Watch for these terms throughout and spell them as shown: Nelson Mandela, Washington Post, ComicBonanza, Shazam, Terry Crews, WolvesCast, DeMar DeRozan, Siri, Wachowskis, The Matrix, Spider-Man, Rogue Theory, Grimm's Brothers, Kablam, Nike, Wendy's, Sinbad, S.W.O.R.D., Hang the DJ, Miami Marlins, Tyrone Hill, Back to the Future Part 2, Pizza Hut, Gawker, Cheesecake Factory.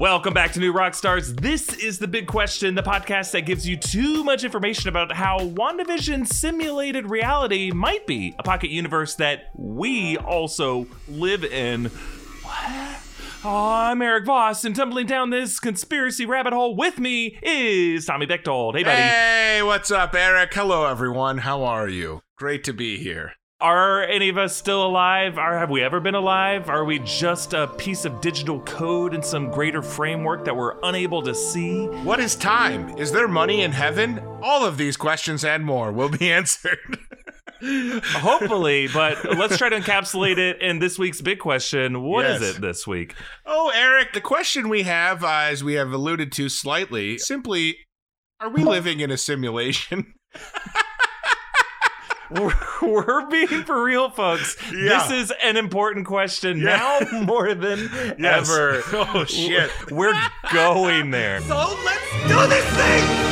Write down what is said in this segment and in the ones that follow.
Welcome back to New Rockstars. This is The Big Question, the podcast that gives you too much information about how WandaVision's simulated reality might be a pocket universe that we also live in. What? Oh, I'm Eric Voss, and tumbling down this conspiracy rabbit hole with me is Tommy Bechtold. Hey, buddy. Hey, what's up, Eric? Hello, everyone. How are you? Great to be here. Are any of us still alive? Have we ever been alive? Are we just a piece of digital code in some greater framework that we're unable to see? What is time? Is there money in heaven? All of these questions and more will be answered. Hopefully, but let's try to encapsulate it in this week's big question. What is it this week? Oh, Eric, the question we have, as we have alluded to slightly, simply, are we living in a simulation? We're being for real, folks. Yeah. This is an important question now more than ever. Oh, shit. We're going there. So let's do this thing!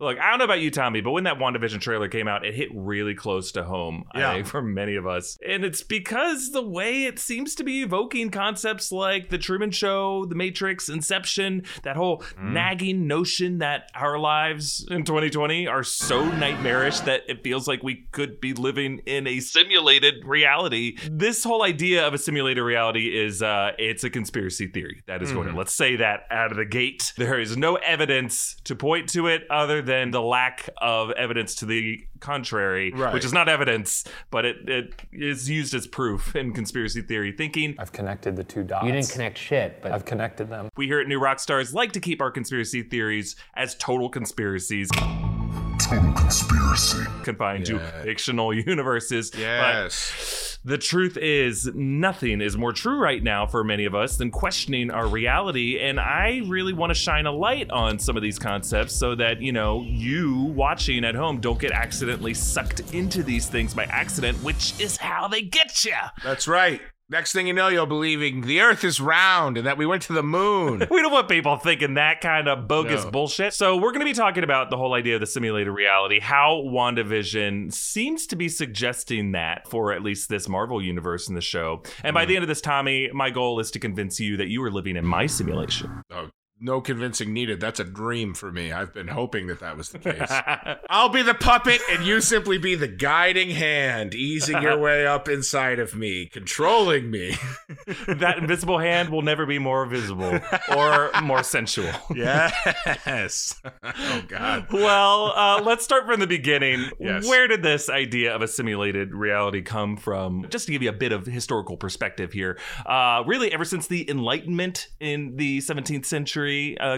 Look, I don't know about you, Tommy, but when that WandaVision trailer came out, it hit really close to home, I think, for many of us. And it's because the way it seems to be evoking concepts like The Truman Show, The Matrix, Inception, that whole nagging notion that our lives in 2020 are so nightmarish that it feels like we could be living in a simulated reality. This whole idea of a simulated reality is it's a conspiracy theory. That is going on. Let's say that out of the gate. There is no evidence to point to it other than the lack of evidence to the contrary, which is not evidence, but it is used as proof in conspiracy theory thinking. I've connected the two dots. You didn't connect shit, but I've connected them. We here at New Rockstars like to keep our conspiracy theories as total conspiracies. Total conspiracy. Confined to fictional universes. Yes. But the truth is, nothing is more true right now for many of us than questioning our reality. And I really want to shine a light on some of these concepts so that, you know, you watching at home don't get accidentally sucked into these things by accident, which is how they get you. That's right. Next thing you know, you're believing the earth is round and that we went to the moon. We don't want people thinking that kind of bogus bullshit. So we're going to be talking about the whole idea of the simulated reality, how WandaVision seems to be suggesting that for at least this Marvel universe in the show. And by the end of this, Tommy, my goal is to convince you that you are living in my simulation. Oh, no convincing needed. That's a dream for me. I've been hoping that was the case. I'll be the puppet and you simply be the guiding hand, easing your way up inside of me, controlling me. That invisible hand will never be more visible or more sensual. Yes. Oh, God. Well, let's start from the beginning. Yes. Where did this idea of a simulated reality come from? Just to give you a bit of historical perspective here. Really, ever since the Enlightenment in the 17th century,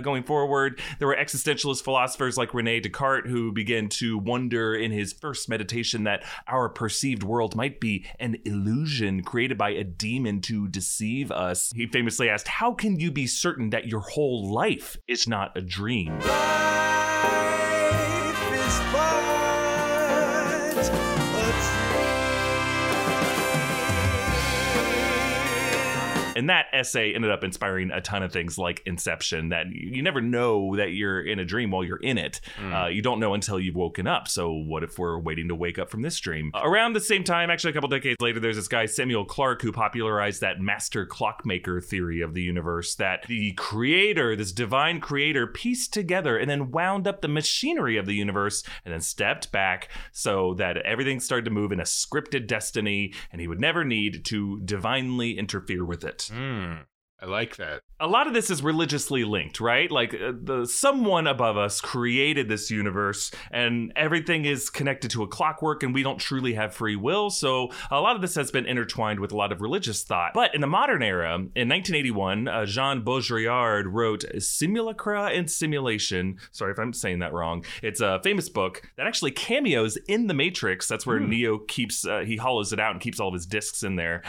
going forward, there were existentialist philosophers like René Descartes who began to wonder in his first meditation that our perceived world might be an illusion created by a demon to deceive us. He famously asked, "How can you be certain that your whole life is not a dream?" Life is but a dream. And that essay ended up inspiring a ton of things like Inception, that you never know that you're in a dream while you're in it. You don't know until you've woken up. So what if we're waiting to wake up from this dream? Around the same time, actually a couple decades later, there's this guy, Samuel Clarke, who popularized that master clockmaker theory of the universe, that the creator, this divine creator, pieced together and then wound up the machinery of the universe and then stepped back so that everything started to move in a scripted destiny and he would never need to divinely interfere with it. I like that. A lot of this is religiously linked, right? Like someone above us created this universe and everything is connected to a clockwork and we don't truly have free will. So a lot of this has been intertwined with a lot of religious thought. But in the modern era, in 1981, Jean Baudrillard wrote Simulacra and Simulation. Sorry if I'm saying that wrong. It's a famous book that actually cameos in The Matrix. That's where Neo keeps, he hollows it out and keeps all of his discs in there.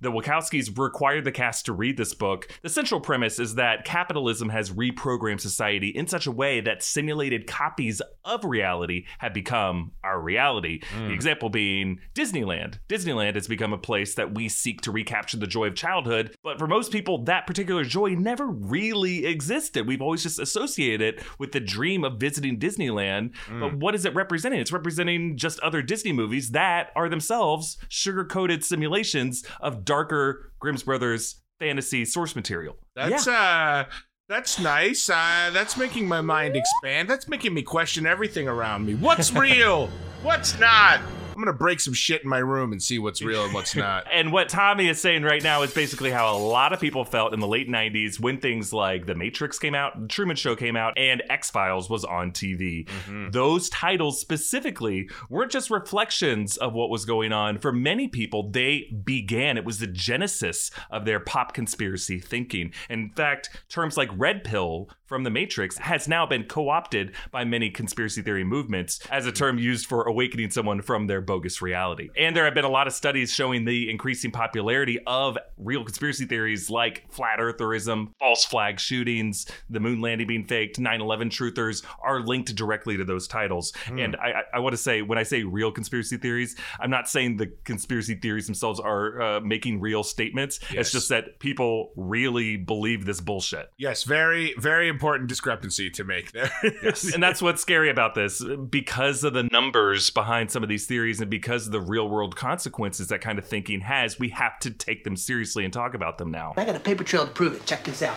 The Wachowskis required the cast to read this book. The central premise is that capitalism has reprogrammed society in such a way that simulated copies of reality have become our reality. The example being Disneyland. Disneyland has become a place that we seek to recapture the joy of childhood, but for most people, that particular joy never really existed. We've always just associated it with the dream of visiting Disneyland, but what is it representing? It's representing just other Disney movies that are themselves sugar-coated simulations of darker Grimm's Brothers fantasy source material. That's nice. That's making my mind expand. That's making me question everything around me. What's real? What's not? I'm going to break some shit in my room and see what's real and what's not. And what Tommy is saying right now is basically how a lot of people felt in the late 90s when things like The Matrix came out, The Truman Show came out, and X-Files was on TV. Mm-hmm. Those titles specifically weren't just reflections of what was going on. For many people, they began. It was the genesis of their pop conspiracy thinking. In fact, terms like Red Pill from The Matrix has now been co-opted by many conspiracy theory movements as a term used for awakening someone from their bogus reality. And there have been a lot of studies showing the increasing popularity of real conspiracy theories like flat eartherism, false flag shootings, the moon landing being faked, 9/11 truthers are linked directly to those titles. Mm. And I want to say, when I say real conspiracy theories, I'm not saying the conspiracy theories themselves are making real statements. Yes. It's just that people really believe this bullshit. Yes, very, very important discrepancy to make there. Yes. And that's what's scary about this, because of the numbers behind some of these theories. And because of the real world consequences that kind of thinking has, we have to take them seriously and talk about them now. I got a paper trail to prove it. Check this out.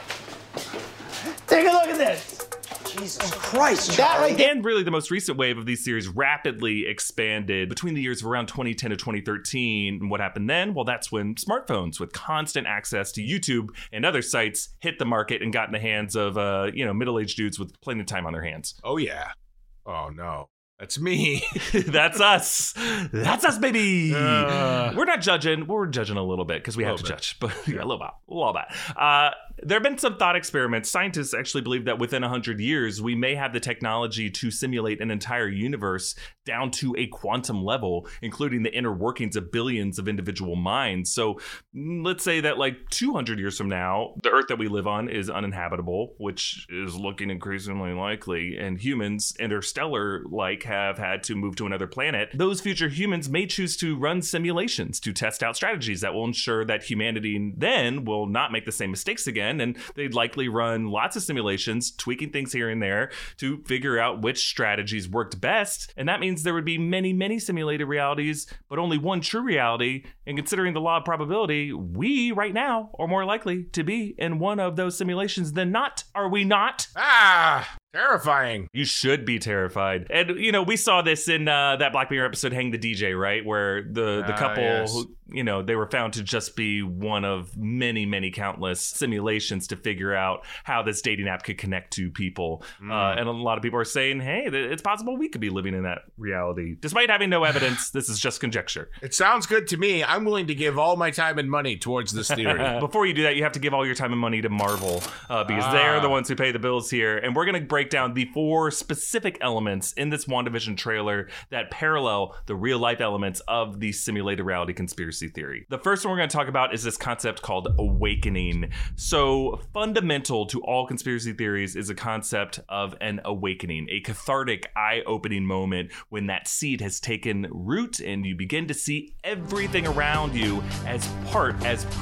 Take a look at this. Jesus Christ. That right there. And really the most recent wave of these series rapidly expanded between the years of around 2010 to 2013. And what happened then? Well, that's when smartphones with constant access to YouTube and other sites hit the market and got in the hands of, middle-aged dudes with plenty of time on their hands. Oh, yeah. Oh, no. That's me. That's us. That's us, baby. We're not judging. We're judging a little bit because we have to judge. But yeah, a little bit. A little bit. There have been some thought experiments. Scientists actually believe that within 100 years, we may have the technology to simulate an entire universe down to a quantum level, including the inner workings of billions of individual minds. So let's say that 200 years from now, the Earth that we live on is uninhabitable, which is looking increasingly likely. And humans, interstellar-like, have had to move to another planet. Those future humans may choose to run simulations to test out strategies that will ensure that humanity then will not make the same mistakes again. And they'd likely run lots of simulations, tweaking things here and there to figure out which strategies worked best. And that means there would be many, many simulated realities, but only one true reality. And considering the law of probability, we right now are more likely to be in one of those simulations than not. Are we not? Ah! Terrifying. You should be terrified. And, we saw this in that Black Mirror episode, Hang the DJ, right? Where the couple, they were found to just be one of many, many countless simulations to figure out how this dating app could connect to people. Mm. And a lot of people are saying, hey, it's possible we could be living in that reality. Despite having no evidence, this is just conjecture. It sounds good to me. I'm willing to give all my time and money towards this theory. Before you do that, you have to give all your time and money to Marvel because they're the ones who pay the bills here. And we're going to break down the four specific elements in this WandaVision trailer that parallel the real life elements of the simulated reality conspiracy theory. The first one we're going to talk about is this concept called awakening. So fundamental to all conspiracy theories is a concept of an awakening, a cathartic, eye-opening moment when that seed has taken root and you begin to see everything around you as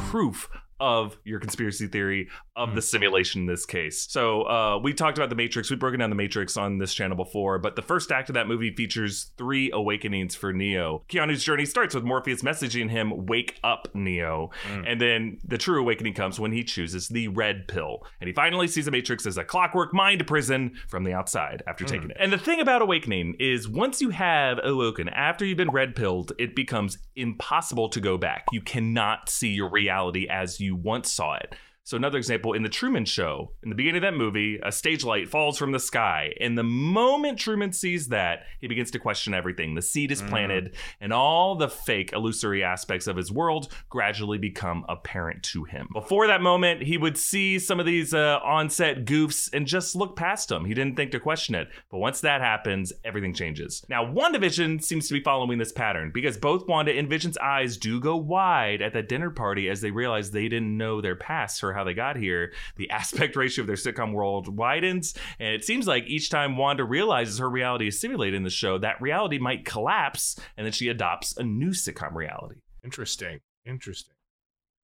proof of your conspiracy theory, of the simulation in this case. So we talked about The Matrix. We've broken down The Matrix on this channel before, but the first act of that movie features three awakenings for Neo. Keanu's journey starts with Morpheus messaging him, "Wake up, Neo." Mm. And then the true awakening comes when he chooses the red pill. And he finally sees The Matrix as a clockwork mind prison from the outside after taking it. And the thing about awakening is once you have awoken, after you've been red-pilled, it becomes impossible to go back. You cannot see your reality as you once saw it. So another example, in The Truman Show, in the beginning of that movie, a stage light falls from the sky. And the moment Truman sees that, he begins to question everything. The seed is planted, and all the fake, illusory aspects of his world gradually become apparent to him. Before that moment, he would see some of these on-set goofs and just look past them. He didn't think to question it. But once that happens, everything changes. Now, WandaVision seems to be following this pattern, because both Wanda and Vision's eyes do go wide at that dinner party as they realize they didn't know their past or how they got here. The aspect ratio of their sitcom world widens, and it seems like each time Wanda realizes her reality is simulated in the show, that reality might collapse, and then she adopts a new sitcom reality. Interesting.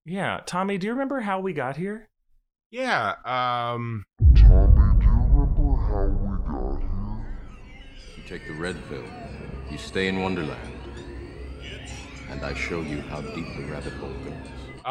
Yeah. Tommy, do you remember how we got here? Yeah. Tommy, do you remember how we got here? You take the red pill, you stay in Wonderland, and I show you how deep the rabbit hole goes.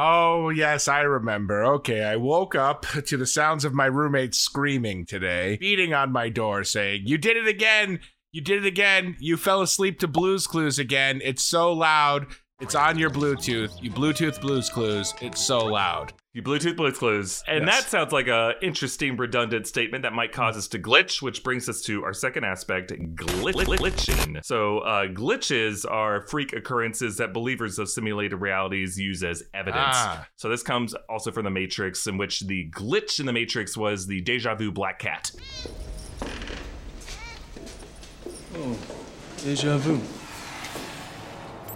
Oh, yes, I remember. Okay, I woke up to the sounds of my roommate screaming today, beating on my door, saying, "You did it again! You did it again! You fell asleep to Blue's Clues again! It's so loud! It's on your Bluetooth! You Bluetooth Blue's Clues! It's so loud!" You Bluetooth Blue's Clues. And yes, that sounds like an interesting, redundant statement that might cause us to glitch, which brings us to our second aspect, glitching. So glitches are freak occurrences that believers of simulated realities use as evidence. So this comes also from The Matrix, in which the glitch in The Matrix was the deja vu black cat. Oh, deja vu.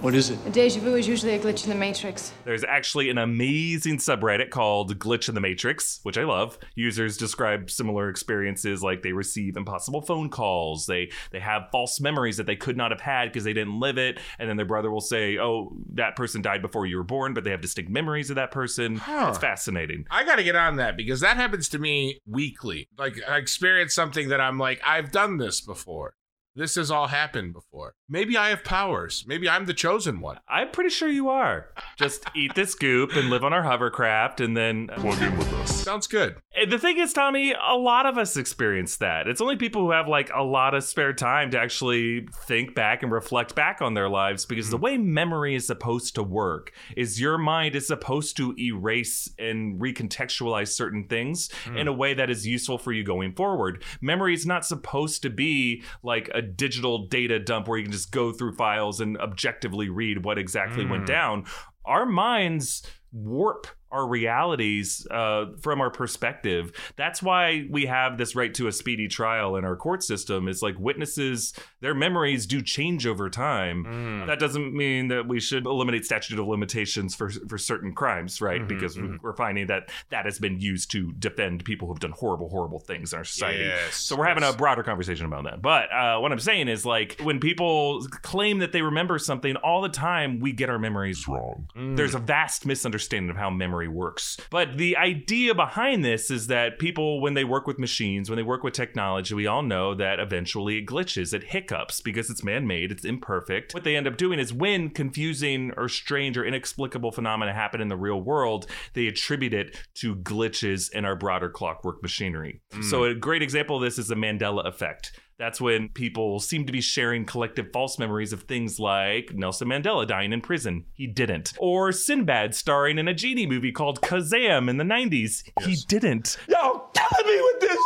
What is it? A déjà vu is usually a glitch in the Matrix. There's actually an amazing subreddit called Glitch in the Matrix, which I love. Users describe similar experiences, like they receive impossible phone calls. They have false memories that they could not have had because they didn't live it. And then their brother will say, "Oh, that person died before you were born," but they have distinct memories of that person. Huh. It's fascinating. I got to get on that because that happens to me weekly. Like, I experience something that I'm like, I've done this before. This has all happened before. Maybe I have powers. Maybe I'm the chosen one. I'm pretty sure you are. Just eat this goop and live on our hovercraft and then plug in with us. Sounds good. The thing is, Tommy, a lot of us experience that. It's only people who have like a lot of spare time to actually think back and reflect back on their lives, because the way memory is supposed to work is your mind is supposed to erase and recontextualize certain things in a way that is useful for you going forward. Memory is not supposed to be like a digital data dump where you can just go through files and objectively read what exactly went down. Our minds warp our realities from our perspective. That's why we have this right to a speedy trial in our court system. It's like witnesses, their memories do change over time. That doesn't mean that we should eliminate statute of limitations for certain crimes, right? Because we're finding that has been used to defend people who've done horrible, horrible things in our society. Yes, so we're having a broader conversation about that. But what I'm saying is, like, when people claim that they remember something all the time, we get our memories wrong. There's a vast misunderstanding of how memory works. But the idea behind this is that people, when they work with machines, when they work with technology, we all know that eventually it glitches, it hiccups, because it's man-made, it's imperfect. What they end up doing is, when confusing or strange or inexplicable phenomena happen in the real world, they attribute it to glitches in our broader clockwork machinery. So a great example of this is the Mandela effect. That's when people seem to be sharing collective false memories of things like Nelson Mandela dying in prison. He didn't. Or Sinbad starring in a genie movie called Kazam in the 90s. Yes. He didn't. Yo, killing me with this.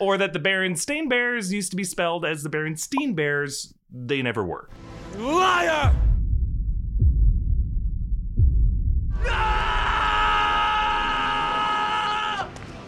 Or that the Berenstain Bears used to be spelled as the Berenstein Bears. They never were. Liar!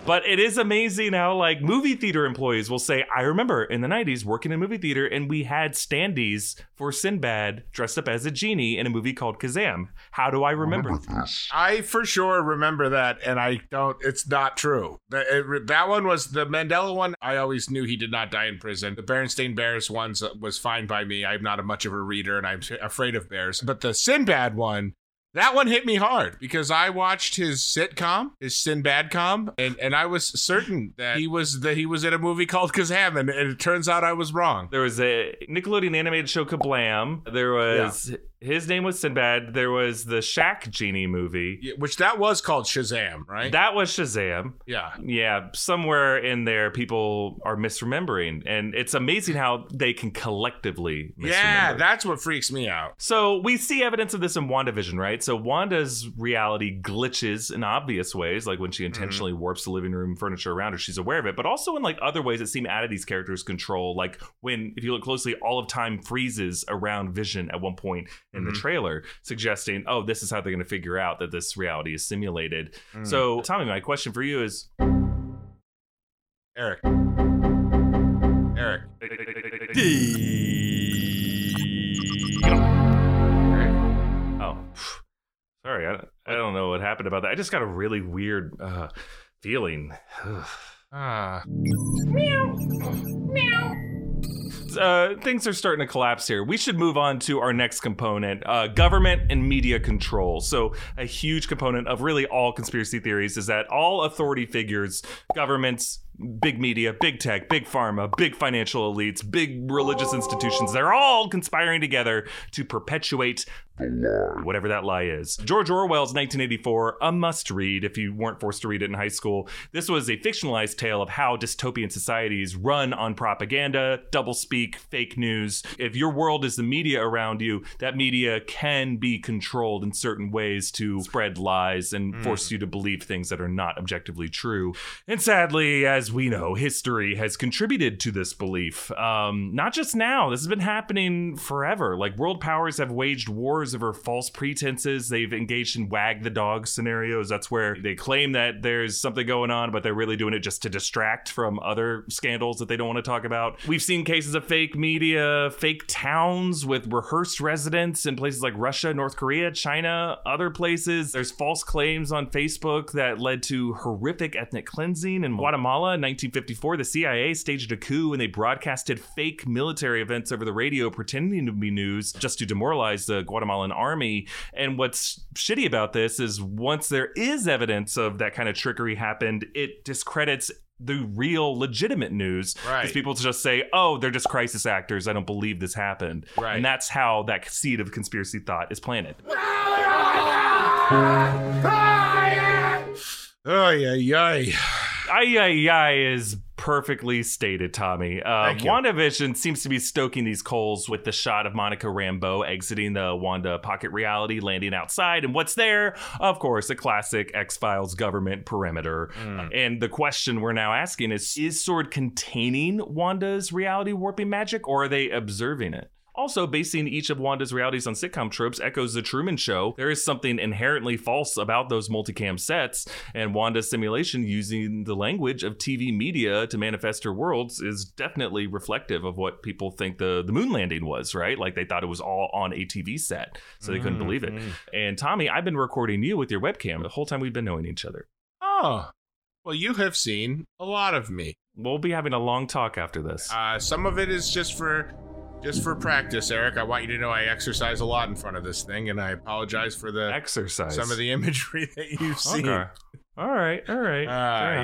But it is amazing how, like, movie theater employees will say, "I remember in the 90s working in movie theater and we had standees for Sinbad dressed up as a genie in a movie called Kazam. How do I remember this?" I for sure remember that, and I don't, it's not true. That one was the Mandela one. I always knew he did not die in prison. The Berenstain Bears one was fine by me. I'm not much of a reader and I'm afraid of bears. But the Sinbad one, that one hit me hard because I watched his sitcom, his Sinbadcom, and I was certain that he was in a movie called Kazam, and it turns out I was wrong. There was a Nickelodeon animated show, Kablam. There was... Yeah. His name was Sinbad. There was the Shaq Genie movie. Yeah, which that was called Shazam, right? That was Shazam. Yeah. Yeah. Somewhere in there, people are misremembering. And it's amazing how they can collectively misremember. Yeah, that's what freaks me out. So we see evidence of this in WandaVision, right? So Wanda's reality glitches in obvious ways, like when she intentionally warps the living room furniture around her, she's aware of it. But also in, like, other ways that seem out of these characters' control. Like when, if you look closely, all of time freezes around Vision at one point in the trailer, suggesting, oh, this is how they're going to figure out that this reality is simulated. So, Tommy, my question for you is... Eric. Oh, sorry. I don't know what happened about that. I just got a really weird feeling. Meow. Things are starting to collapse here. We should move on to our next component, government and media control. So a huge component of really all conspiracy theories is that all authority figures, governments, big media, big tech, big pharma, big financial elites, big religious institutions. They're all conspiring together to perpetuate whatever that lie is. George Orwell's 1984, a must read if you weren't forced to read it in high school. This was a fictionalized tale of how dystopian societies run on propaganda, doublespeak, fake news. If your world is the media around you, that media can be controlled in certain ways to spread lies and force you to believe things that are not objectively true. And sadly, as we know, history has contributed to this belief. Not just now. This has been happening forever. Like, world powers have waged wars over false pretenses. They've engaged in wag the dog scenarios. That's where they claim that there's something going on, but they're really doing it just to distract from other scandals that they don't want to talk about. We've seen cases of fake media, fake towns with rehearsed residents in places like Russia, North Korea, China, other places. There's false claims on Facebook that led to horrific ethnic cleansing. In Guatemala in 1954, the CIA staged a coup and they broadcasted fake military events over the radio pretending to be news just to demoralize the Guatemalan army. And what's shitty about this is once there is evidence of that kind of trickery happened, it discredits the real legitimate news, because people just say, oh, they're just crisis actors, I don't believe this happened. And that's how that seed of conspiracy thought is planted. Is perfectly stated, Tommy. WandaVision seems to be stoking these coals with the shot of Monica Rambeau exiting the Wanda pocket reality, landing outside. And what's there? Of course, a classic X-Files government perimeter. And the question we're now asking is S.W.O.R.D. containing Wanda's reality warping magic, or are they observing it? Also, basing each of Wanda's realities on sitcom tropes echoes The Truman Show. There is something inherently false about those multicam sets, and Wanda's simulation using the language of TV media to manifest her worlds is definitely reflective of what people think the moon landing was, right? Like, they thought it was all on a TV set, so they couldn't believe it. And Tommy, I've been recording you with your webcam the whole time we've been knowing each other. Oh, well, you have seen a lot of me. We'll be having a long talk after this. Some of it is just for practice, Eric. I want you to know I exercise a lot in front of this thing, and I apologize for the exercise. Some of the imagery that you've seen. Okay. All right.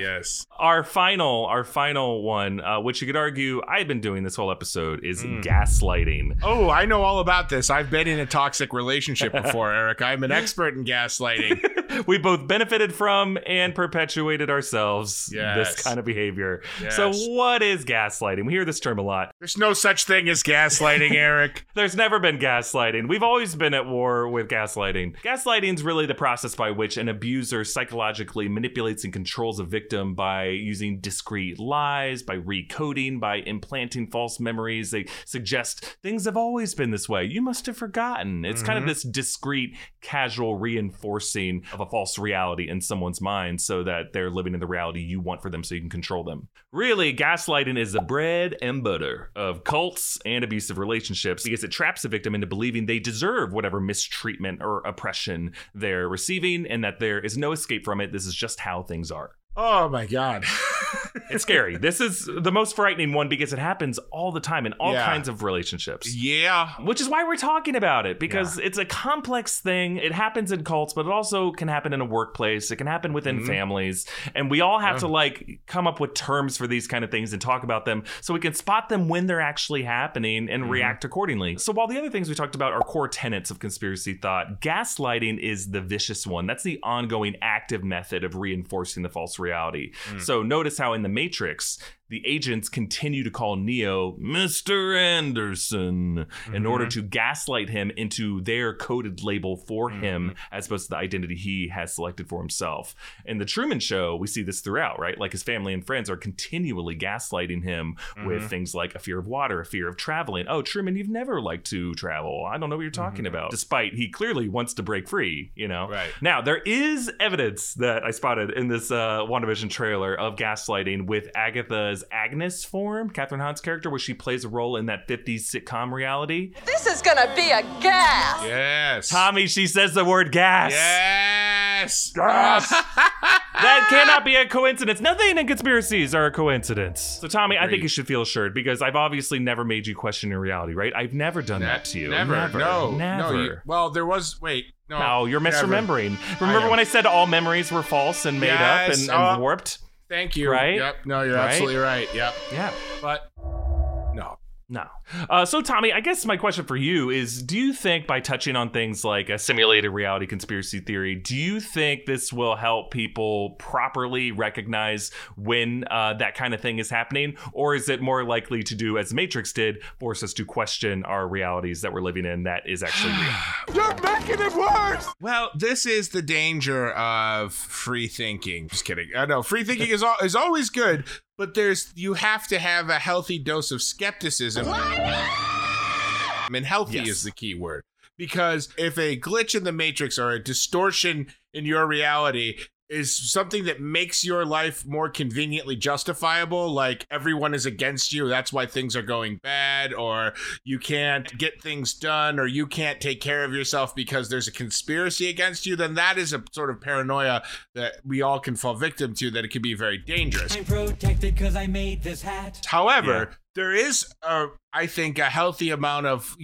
Yes. Our final one, which you could argue I've been doing this whole episode, is gaslighting. Oh, I know all about this. I've been in a toxic relationship before, Eric. I'm an expert in gaslighting. We both benefited from and perpetuated ourselves this kind of behavior. Yes. So what is gaslighting? We hear this term a lot. There's no such thing as gaslighting, Eric. There's never been gaslighting. We've always been at war with gaslighting. Gaslighting is really the process by which an abuser psychologically manipulates and controls a victim by using discrete lies, by recoding, by implanting false memories. They suggest things have always been this way. You must have forgotten. It's kind of this discrete, casual reinforcing of a false reality in someone's mind so that they're living in the reality you want for them so you can control them. Really, gaslighting is the bread and butter of cults and abusive relationships because it traps the victim into believing they deserve whatever mistreatment or oppression they're receiving and that there is no escape from it. This is just how things are. Oh my God. It's scary. This is the most frightening one because it happens all the time in all kinds of relationships. Yeah. Which is why we're talking about it, because it's a complex thing. It happens in cults, but it also can happen in a workplace. It can happen within families. And we all have to come up with terms for these kind of things and talk about them so we can spot them when they're actually happening and react accordingly. So while the other things we talked about are core tenets of conspiracy thought, gaslighting is the vicious one. That's the ongoing active method of reinforcing the false reality. So notice how in The Matrix, the agents continue to call Neo Mr. Anderson in order to gaslight him into their coded label for him as opposed to the identity he has selected for himself. In The Truman Show, we see this throughout, right? Like, his family and friends are continually gaslighting him with things like a fear of water, a fear of traveling. Oh, Truman, you've never liked to travel. I don't know what you're talking about. Despite he clearly wants to break free, you know? Right. Now, there is evidence that I spotted in this WandaVision trailer of gaslighting with Agatha's Agnes form, Catherine Hahn's character, where she plays a role in that 50s sitcom reality. This is gonna be a gas. Yes. Tommy, she says the word gas. Yes. Gas. That cannot be a coincidence. Nothing in conspiracies are a coincidence. So, Tommy, agreed. I think you should feel assured because I've obviously never made you question your reality, right? I've never done that to you. Never. No. No, you're misremembering. Remember when I said all memories were false and made up and warped? Thank you. Right? Yep. No, you're absolutely right. Yep. Yeah. But no. No. So, Tommy, I guess my question for you is, do you think by touching on things like a simulated reality conspiracy theory, do you think this will help people properly recognize when that kind of thing is happening? Or is it more likely to do as Matrix did, force us to question our realities that we're living in that is actually real? You're making it worse! Well, this is the danger of free thinking. Just kidding. No, free thinking is always good. But you have to have a healthy dose of skepticism. I mean, healthy is the key word. Because if a glitch in the Matrix or a distortion in your reality is something that makes your life more conveniently justifiable, like everyone is against you, that's why things are going bad, or you can't get things done, or you can't take care of yourself because there's a conspiracy against you, then that is a sort of paranoia that we all can fall victim to, that it can be very dangerous. I'm protected because I made this hat. However, there is I think a healthy amount of,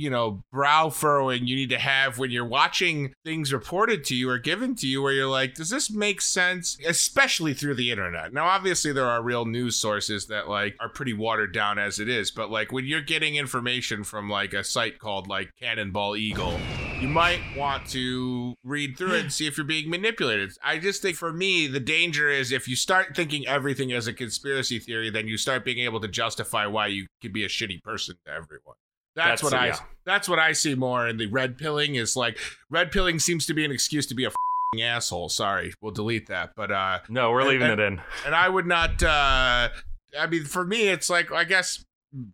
brow furrowing you need to have when you're watching things reported to you or given to you where you're like, does this make sense? Especially through the internet. Now, obviously, there are real news sources that are pretty watered down as it is. But when you're getting information from a site called Cannonball Eagle, you might want to read through it and see if you're being manipulated. I just think for me, the danger is if you start thinking everything as a conspiracy theory, then you start being able to justify why you could be a shitty person to everyone. That's what I see more in the red pilling is red pilling seems to be an excuse to be a f-ing asshole. Sorry, we'll delete that. But no, we're leaving it in. And I would not. I mean, for me, it's I guess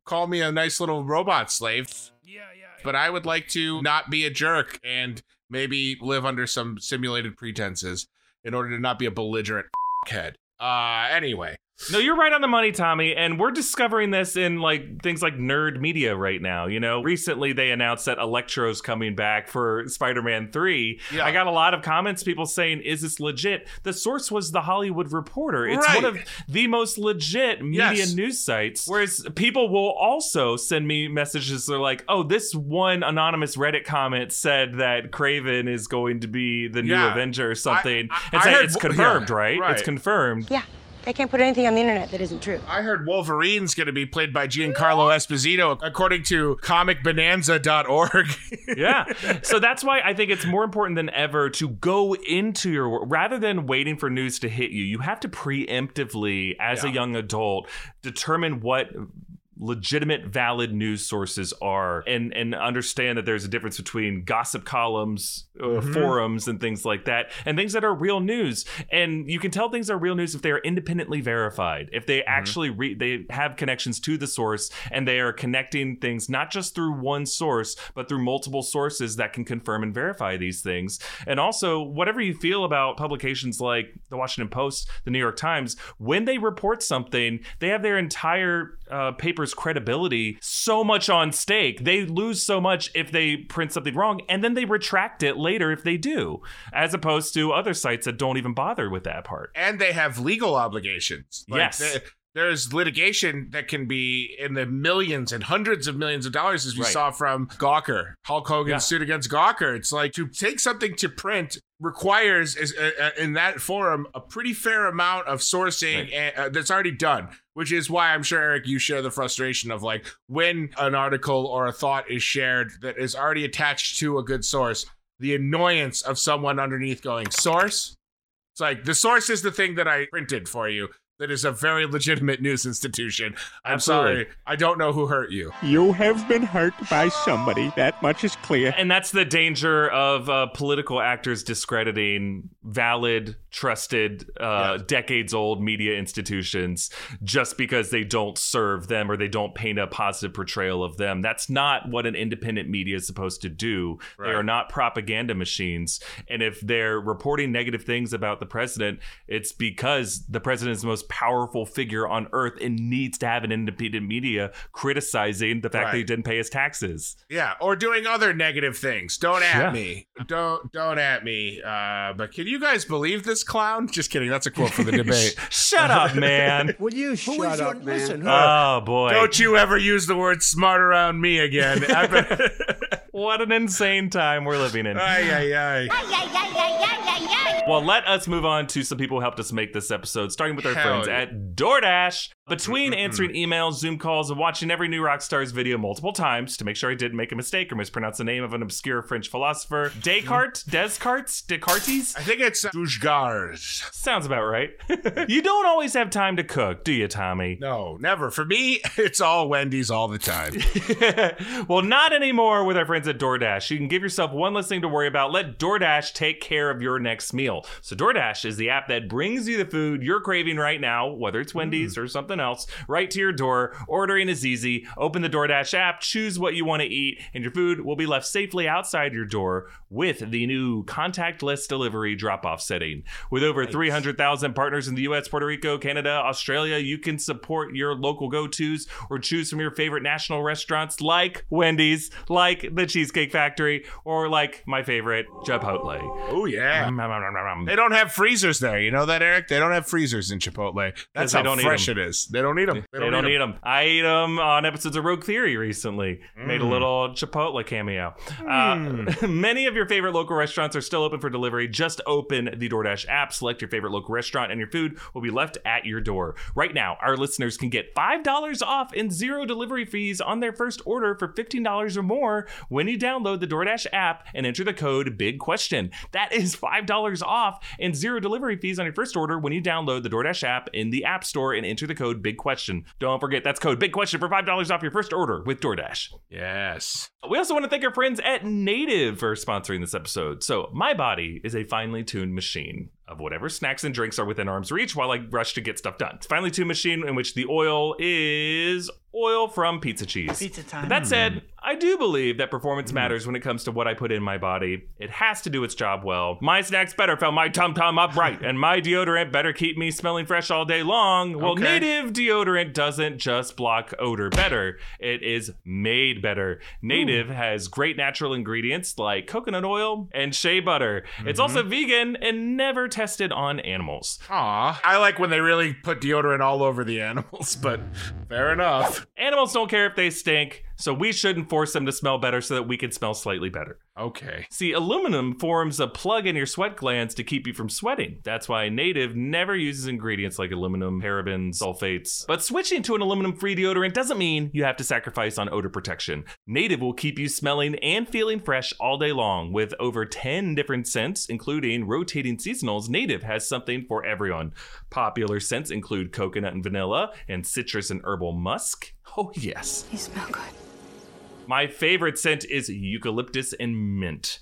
call me a nice little robot slave. Yeah. But I would like to not be a jerk and maybe live under some simulated pretenses in order to not be a belligerent head. Anyway. No, you're right on the money, Tommy. And we're discovering this in things like nerd media right now. Recently they announced that Electro's coming back for Spider-Man 3. Yeah. I got a lot of comments, people saying, is this legit? The source was The Hollywood Reporter. It's one of the most legit media news sites. Whereas people will also send me messages. They're like, oh, this one anonymous Reddit comment said that Kraven is going to be the new Avenger or something. It's confirmed, right? It's confirmed. Yeah. They can't put anything on the internet that isn't true. I heard Wolverine's going to be played by Giancarlo Esposito, according to comicbonanza.org. Yeah. So that's why I think it's more important than ever to go into your work. Rather than waiting for news to hit you, you have to preemptively, as a young adult, determine what legitimate, valid news sources are, and understand that there's a difference between gossip columns, forums, and things like that, and things that are real news. And you can tell things are real news if they are independently verified, if they actually they have connections to the source, and they are connecting things not just through one source, but through multiple sources that can confirm and verify these things. And also, whatever you feel about publications like the Washington Post, the New York Times, when they report something, they have their entire paper credibility so much on stake. They lose so much if they print something wrong, and then they retract it later if they do, as opposed to other sites that don't even bother with that part. And they have legal obligations. There's litigation that can be in the millions and hundreds of millions of dollars, as we saw from Gawker. Hulk Hogan's suit against Gawker. It's to take something to print requires, in that forum, a pretty fair amount of sourcing that's already done, which is why I'm sure, Eric, you share the frustration of when an article or a thought is shared that is already attached to a good source, the annoyance of someone underneath going, source? It's the source is the thing that I printed for you. That is a very legitimate news institution. I'm sorry. I don't know who hurt you. You have been hurt by somebody. That much is clear. And that's the danger of political actors discrediting valid, trusted, decades-old media institutions just because they don't serve them or they don't paint a positive portrayal of them. That's not what an independent media is supposed to do. Right. They are not propaganda machines. And if they're reporting negative things about the president, it's because the president is the most powerful figure on earth and needs to have an independent media criticizing the fact that he didn't pay his taxes. Yeah, or doing other negative things. Don't at me. Don't at me. But can you guys believe this clown? Just kidding. That's a quote for the debate. Shut up, man. Will you shut up, man? Listen, oh boy. Don't you ever use the word smart around me again. What an insane time we're living in. Well, let us move on to some people who helped us make this episode, starting with our friends at DoorDash. Between answering emails, Zoom calls, and watching every New Rockstars video multiple times to make sure I didn't make a mistake or mispronounce the name of an obscure French philosopher, Descartes? I think it's Descartes. Sounds about right. You don't always have time to cook, do you, Tommy? No, never. For me, it's all Wendy's all the time. Well, not anymore with our friends at DoorDash. You can give yourself one less thing to worry about. Let DoorDash take care of your next meal. So DoorDash is the app that brings you the food you're craving right now, whether it's Wendy's or something else, right to your door. Ordering is easy. Open the DoorDash app, choose what you want to eat, and your food will be left safely outside your door with the new contactless delivery drop-off setting. With over 300,000 partners in the U.S., Puerto Rico, Canada, Australia, you can support your local go-tos or choose from your favorite national restaurants like Wendy's, like the Cheesecake Factory, or like my favorite, Chipotle. Oh, yeah. They don't have freezers there. You know that, Eric? They don't have freezers in Chipotle. That's how fresh it is. They don't need them. They don't need them. I ate them on episodes of Rogue Theory recently. Made a little Chipotle cameo. Many of your favorite local restaurants are still open for delivery. Just open the DoorDash app, select your favorite local restaurant, and your food will be left at your door. Right now, our listeners can get $5 off and zero delivery fees on their first order for $15 or more when you download the DoorDash app and enter the code BIGQUESTION. That is $5 off and zero delivery fees on your first order when you download the DoorDash app in the App Store and enter the code BIGQUESTION. Don't forget, that's code BIGQUESTION for $5 off your first order with DoorDash. Yes. We also want to thank our friends at Native for sponsoring this episode. So my body is a finely tuned machine of whatever snacks and drinks are within arm's reach while I rush to get stuff done. It's a finely tuned machine in which the oil is oil from pizza cheese. Pizza time. That said, I do believe that performance matters when it comes to what I put in my body. It has to do its job well. My snacks better fill my tum-tum upright, and my deodorant better keep me smelling fresh all day long. Well, Native deodorant doesn't just block odor better. It is made better. Native has great natural ingredients like coconut oil and shea butter. It's also vegan and never tested on animals. Aw. I like when they really put deodorant all over the animals, but fair enough. Animals don't care if they stink. So we shouldn't force them to smell better so that we can smell slightly better. Okay. See, aluminum forms a plug in your sweat glands to keep you from sweating. That's why Native never uses ingredients like aluminum, parabens, sulfates. But switching to an aluminum-free deodorant doesn't mean you have to sacrifice on odor protection. Native will keep you smelling and feeling fresh all day long. With over 10 different scents, including rotating seasonals, Native has something for everyone. Popular scents include coconut and vanilla and citrus and herbal musk. Oh, yes. You smell good. My favorite scent is eucalyptus and mint,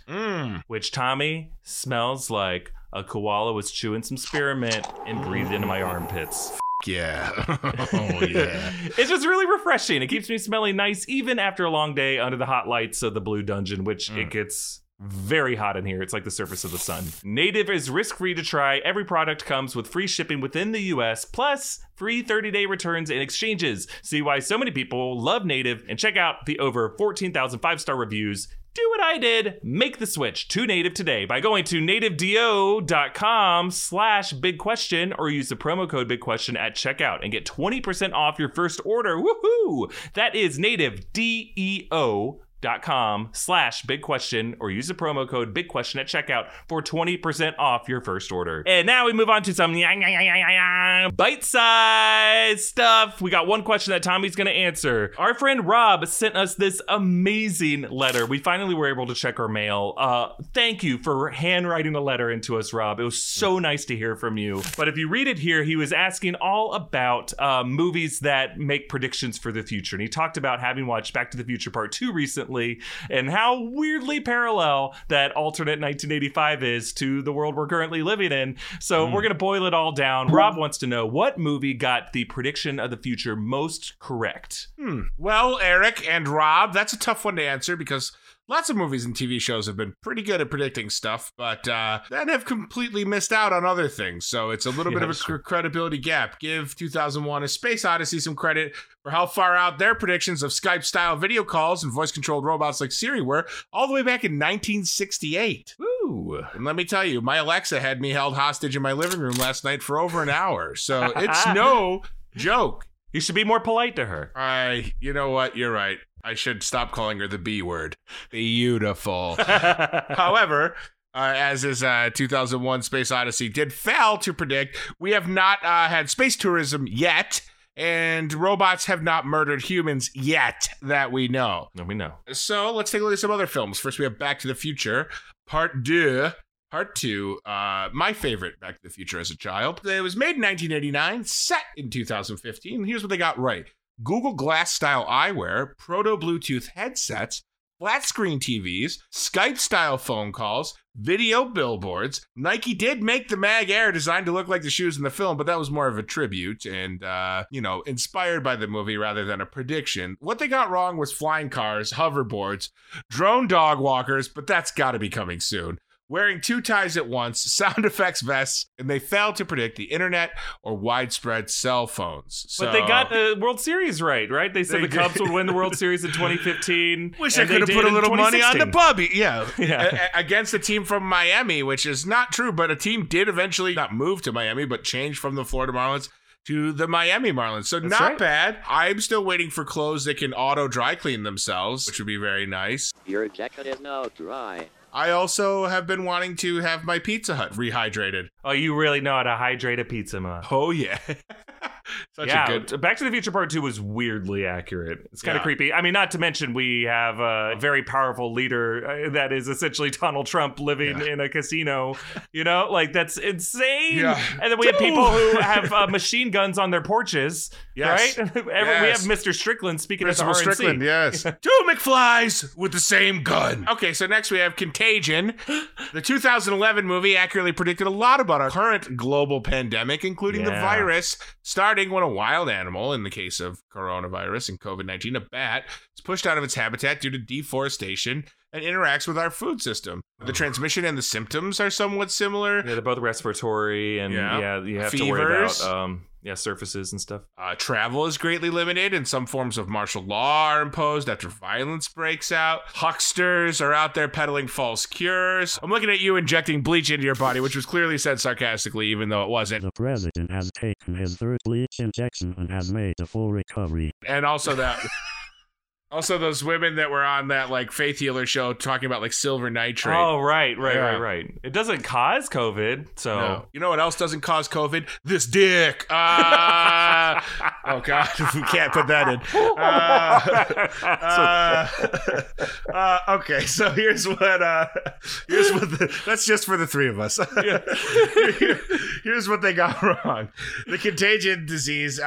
which, Tommy, smells like a koala was chewing some spearmint and breathed into my armpits. Yeah. It's just really refreshing. It keeps me smelling nice even after a long day under the hot lights of the Blue Dungeon, which it gets very hot in here. It's like the surface of the sun. Native is risk-free to try. Every product comes with free shipping within the US, plus free 30-day returns and exchanges. See why so many people love Native and check out the over 14,000 five-star reviews. Do what I did. Make the switch to Native today by going to nativedo.com/bigquestion or use the promo code BIGQUESTION at checkout and get 20% off your first order. Woohoo! That is nativedeo.com/bigquestion or use the promo code BIGQUESTION at checkout for 20% off your first order. And now we move on to some bite-sized stuff. We got one question that Tommy's going to answer. Our friend Rob sent us this amazing letter. We finally were able to check our mail. Thank you for handwriting a letter into us, Rob. It was so nice to hear from you. But if you read it here, he was asking all about movies that make predictions for the future. And he talked about having watched Back to the Future Part 2 recently, and how weirdly parallel that alternate 1985 is to the world we're currently living in. So we're going to boil it all down. Rob wants to know, what movie got the prediction of the future most correct? Well, Eric and Rob, that's a tough one to answer because lots of movies and TV shows have been pretty good at predicting stuff, but then have completely missed out on other things. So it's a little bit of a credibility gap. Give 2001 A Space Odyssey some credit for how far out their predictions of Skype-style video calls and voice-controlled robots like Siri were all the way back in 1968. Ooh. And let me tell you, my Alexa had me held hostage in my living room last night for over an hour. So it's no joke. You should be more polite to her. You know what? You're right. I should stop calling her the B word. Beautiful. However, as is 2001 Space Odyssey did fail to predict, we have not had space tourism yet, and robots have not murdered humans yet that we know. No, we know. So let's take a look at some other films. First, we have Back to the Future Part 2. Part 2, my favorite Back to the Future as a child. It was made in 1989, set in 2015. Here's what they got right. Google Glass-style eyewear, proto-Bluetooth headsets, flat-screen TVs, Skype-style phone calls, video billboards. Nike did make the Mag Air designed to look like the shoes in the film, but that was more of a tribute and, inspired by the movie rather than a prediction. What they got wrong was flying cars, hoverboards, drone dog walkers, but that's got to be coming soon. Wearing two ties at once, sound effects vests, and they failed to predict the internet or widespread cell phones. So, but they got the World Series right? They said the Cubs would win the World Series in 2015. Wish I could have put a little money on the Bubby. Yeah. Against a team from Miami, which is not true, but a team did eventually not move to Miami, but changed from the Florida Marlins to the Miami Marlins. So that's not right. Bad. I'm still waiting for clothes that can auto dry clean themselves, which would be very nice. Your jacket is now dry. I also have been wanting to have my Pizza Hut rehydrated. Oh, you really know how to hydrate a pizza, man. Oh, yeah. Such a good... Back to the Future Part 2 was weirdly accurate. It's kind of creepy. I mean, not to mention we have a very powerful leader that is essentially Donald Trump living in a casino. You know, like, that's insane. Yeah. And then we have people who have machine guns on their porches, right? Yes. We have Mr. Strickland speaking as the RNC. Mr. Strickland, yes. Two McFlys with the same gun. Okay, so next we have Contagion. The 2011 movie accurately predicted a lot about our current global pandemic, including the virus, starting when a wild animal, in the case of coronavirus and COVID-19, a bat, is pushed out of its habitat due to deforestation and interacts with our food system. The transmission and the symptoms are somewhat similar. Yeah, they're both respiratory and you have fevers. To worry about surfaces and stuff. Travel is greatly limited and some forms of martial law are imposed after violence breaks out. Hucksters are out there peddling false cures. I'm looking at you injecting bleach into your body, which was clearly said sarcastically, even though it wasn't. The president has taken his third bleach injection and has made a full recovery. And also that... Also, those women that were on that, faith healer show talking about, silver nitrate. Oh, right. It doesn't cause COVID, so... No. You know what else doesn't cause COVID? This dick! Oh, God, we can't put that in. Okay, so that's just for the three of us. Here's what they got wrong. The contagion disease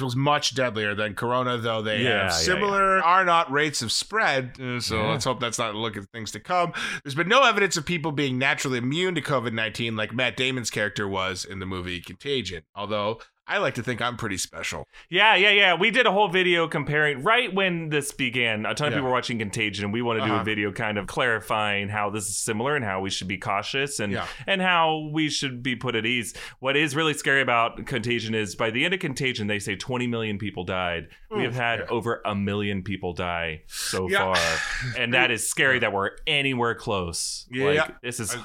was much deadlier than corona, though they have similar... are not rates of spread, so let's hope that's not a look at things to come. There's been no evidence of people being naturally immune to COVID-19 like Matt Damon's character was in the movie Contagion, although I like to think I'm pretty special. Yeah. We did a whole video comparing right when this began. A ton of people were watching Contagion, and we want to do a video kind of clarifying how this is similar and how we should be cautious and how we should be put at ease. What is really scary about Contagion is by the end of Contagion, they say 20 million people died. We have had over 1 million people die so far. And that is scary that we're anywhere close. This is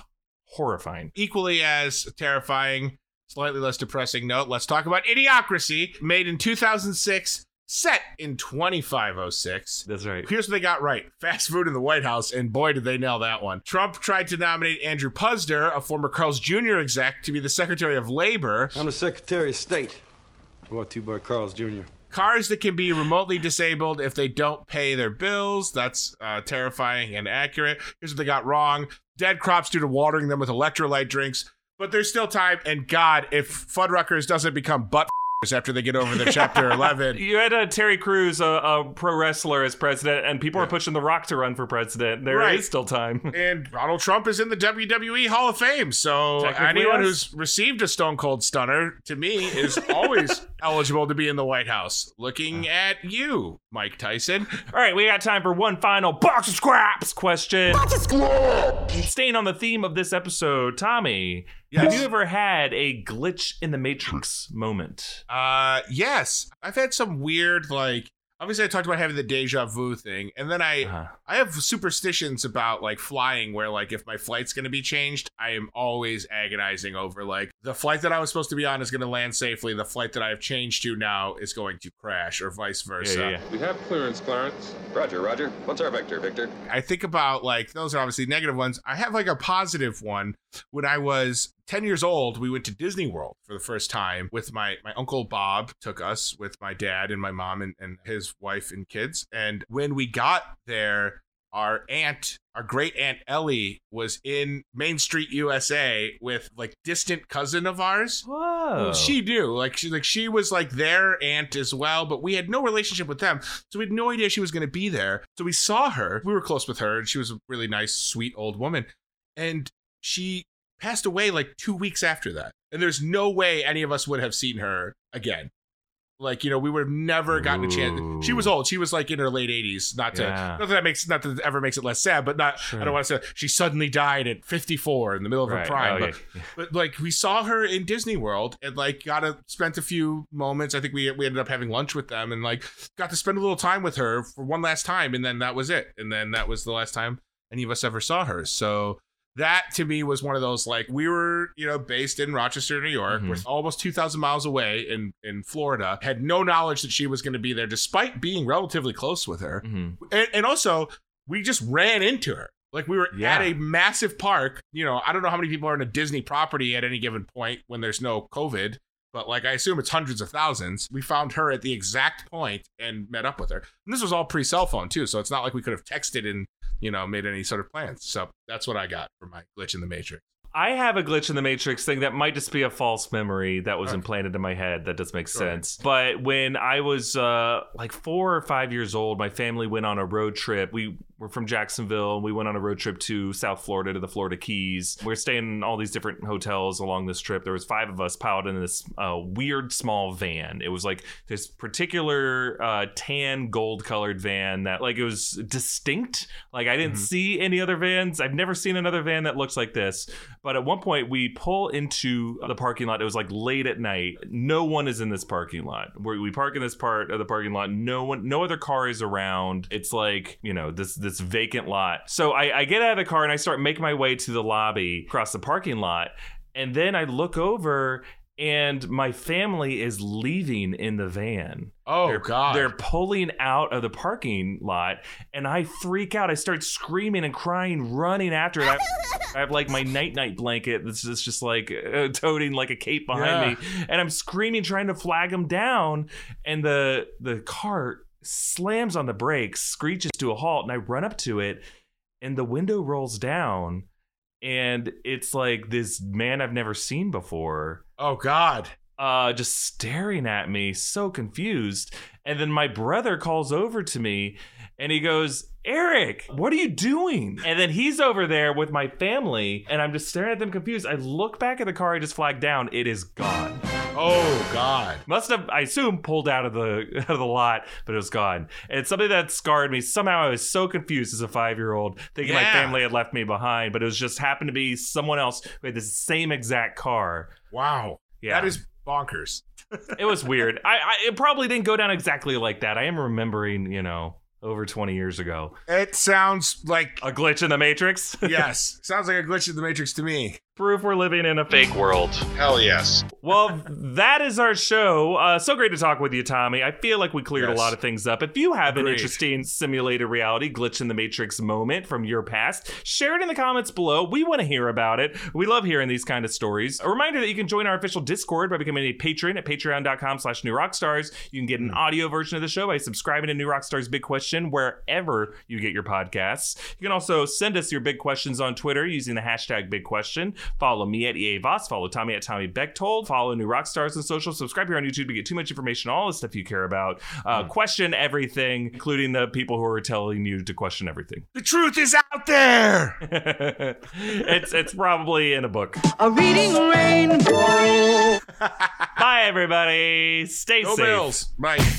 horrifying. Equally as terrifying. Slightly less depressing note, let's talk about Idiocracy, made in 2006, set in 2506. That's right. Here's what they got right. Fast food in the White House, and boy, did they nail that one. Trump tried to nominate Andrew Puzder, a former Carl's Jr. exec, to be the Secretary of Labor. I'm the Secretary of State. I want to buy Carl's Jr. Cars that can be remotely disabled if they don't pay their bills. That's terrifying and accurate. Here's what they got wrong. Dead crops due to watering them with electrolyte drinks. But there's still time, and God, if Fuddruckers doesn't become butt after they get over the Chapter 11. You had Terry Crews, a pro wrestler, as president, and people are pushing The Rock to run for president. There is still time. And Donald Trump is in the WWE Hall of Fame, so anyone who's received a Stone Cold Stunner, to me, is always eligible to be in the White House. Looking at you, Mike Tyson. All right, we got time for one final box of scraps question. Box of scraps! Staying on the theme of this episode, Tommy... Yes. Have you ever had a glitch in the Matrix moment? Yes. I've had some weird, obviously I talked about having the deja vu thing, and then I have superstitions about like flying, where like if my flight's going to be changed, I am always agonizing over like the flight that I was supposed to be on is going to land safely, the flight that I have changed to now is going to crash, or vice versa. Yeah. We have clearance, Clarence. Roger. What's our vector, Victor? I think about like those are obviously negative ones. I have like a positive one. When I was 10 years old, we went to Disney World for the first time with my uncle Bob took us with my dad and my mom and his wife and kids. And when we got there, our great aunt Ellie was in Main Street USA with like distant cousin of ours. Whoa. She knew she was like their aunt as well, but we had no relationship with them. So we had no idea she was going to be there. So we saw her. We were close with her and she was a really nice, sweet old woman. And she passed away like 2 weeks after that. And there's no way any of us would have seen her again. Like, you know, we would have never gotten a chance. She was old. She was like in her late 80s. Not that it ever makes it less sad, but not. Sure. I don't want to say she suddenly died at 54 in the middle of her prime. Oh, but like we saw her in Disney World and like spent a few moments. I think we ended up having lunch with them and like got to spend a little time with her for one last time. And then that was it. And then that was the last time any of us ever saw her. So that to me was one of those, like, we were, you know, based in Rochester, New York, mm-hmm. with almost 2,000 miles away in Florida, had no knowledge that she was going to be there, despite being relatively close with her. Mm-hmm. And also, we just ran into her. Like, we were at a massive park. You know, I don't know how many people are in a Disney property at any given point when there's no COVID, but, like, I assume it's hundreds of thousands. We found her at the exact point and met up with her. And this was all pre-cell phone, too, so it's not like we could have texted and, you know, made any sort of plans. So that's what I got for my glitch in the Matrix. I have a glitch in the Matrix thing that might just be a false memory that was implanted in my head. That does make sense. But when I was 4 or 5 years old, my family went on a road trip. We were from Jacksonville. We went on a road trip to South Florida, to the Florida Keys. We were staying in all these different hotels along this trip. There was 5 of us piled in this weird small van. It was like this particular tan gold colored van that like it was distinct. Like I didn't see any other vans. I've never seen another van that looks like this. But at one point, we pull into the parking lot. It was like late at night. No one is in this parking lot. We park in this part of the parking lot. No other car is around. It's like, you know, this vacant lot. So I get out of the car and I start making my way to the lobby across the parking lot. And then I look over and my family is leaving in the van. Oh, God. They're pulling out of the parking lot, and I freak out. I start screaming and crying, running after it. I have, like, my night-night blanket that's just, like, toting, like, a cape behind me. And I'm screaming, trying to flag them down, and the car slams on the brakes, screeches to a halt, and I run up to it, and the window rolls down, and it's, like, this man I've never seen before. Oh, God. Just staring at me, so confused. And then my brother calls over to me and he goes, "Eric, what are you doing?" And then he's over there with my family and I'm just staring at them confused. I look back at the car I just flagged down. It is gone. Oh, God. Must have, I assume, pulled out of the lot, but it was gone. And it's something that scarred me. Somehow I was so confused as a 5-year-old, thinking my family had left me behind, but it was just happened to be someone else who had the same exact car. Wow. Yeah. That is bonkers. It was weird. It probably didn't go down exactly like that. I am remembering, you know, over 20 years ago. It sounds like a glitch in the Matrix. Yes. Sounds like a glitch in the Matrix to me. Proof we're living in a fake world. Hell yes. Well, that is our show. So great to talk with you, Tommy. I feel like we cleared a lot of things up. If you have an interesting simulated reality glitch in the Matrix moment from your past, share it in the comments below. We want to hear about it. We love hearing these kind of stories. A reminder that you can join our official Discord by becoming a patron at patreon.com/newrockstars. You can get an audio version of the show by subscribing to New Rockstars Big Question wherever you get your podcasts. You can also send us your big questions on Twitter using the hashtag Big Question. Follow me at EA Voss. Follow Tommy at Tommy Bechtold. Follow New Rockstars on social. Subscribe here on YouTube to get too much information on all the stuff you care about. Question everything, including the people who are telling you to question everything. The truth is out there. It's probably in a book. A reading rainbow. Bye, everybody. Stay safe. Go Bills. Bye.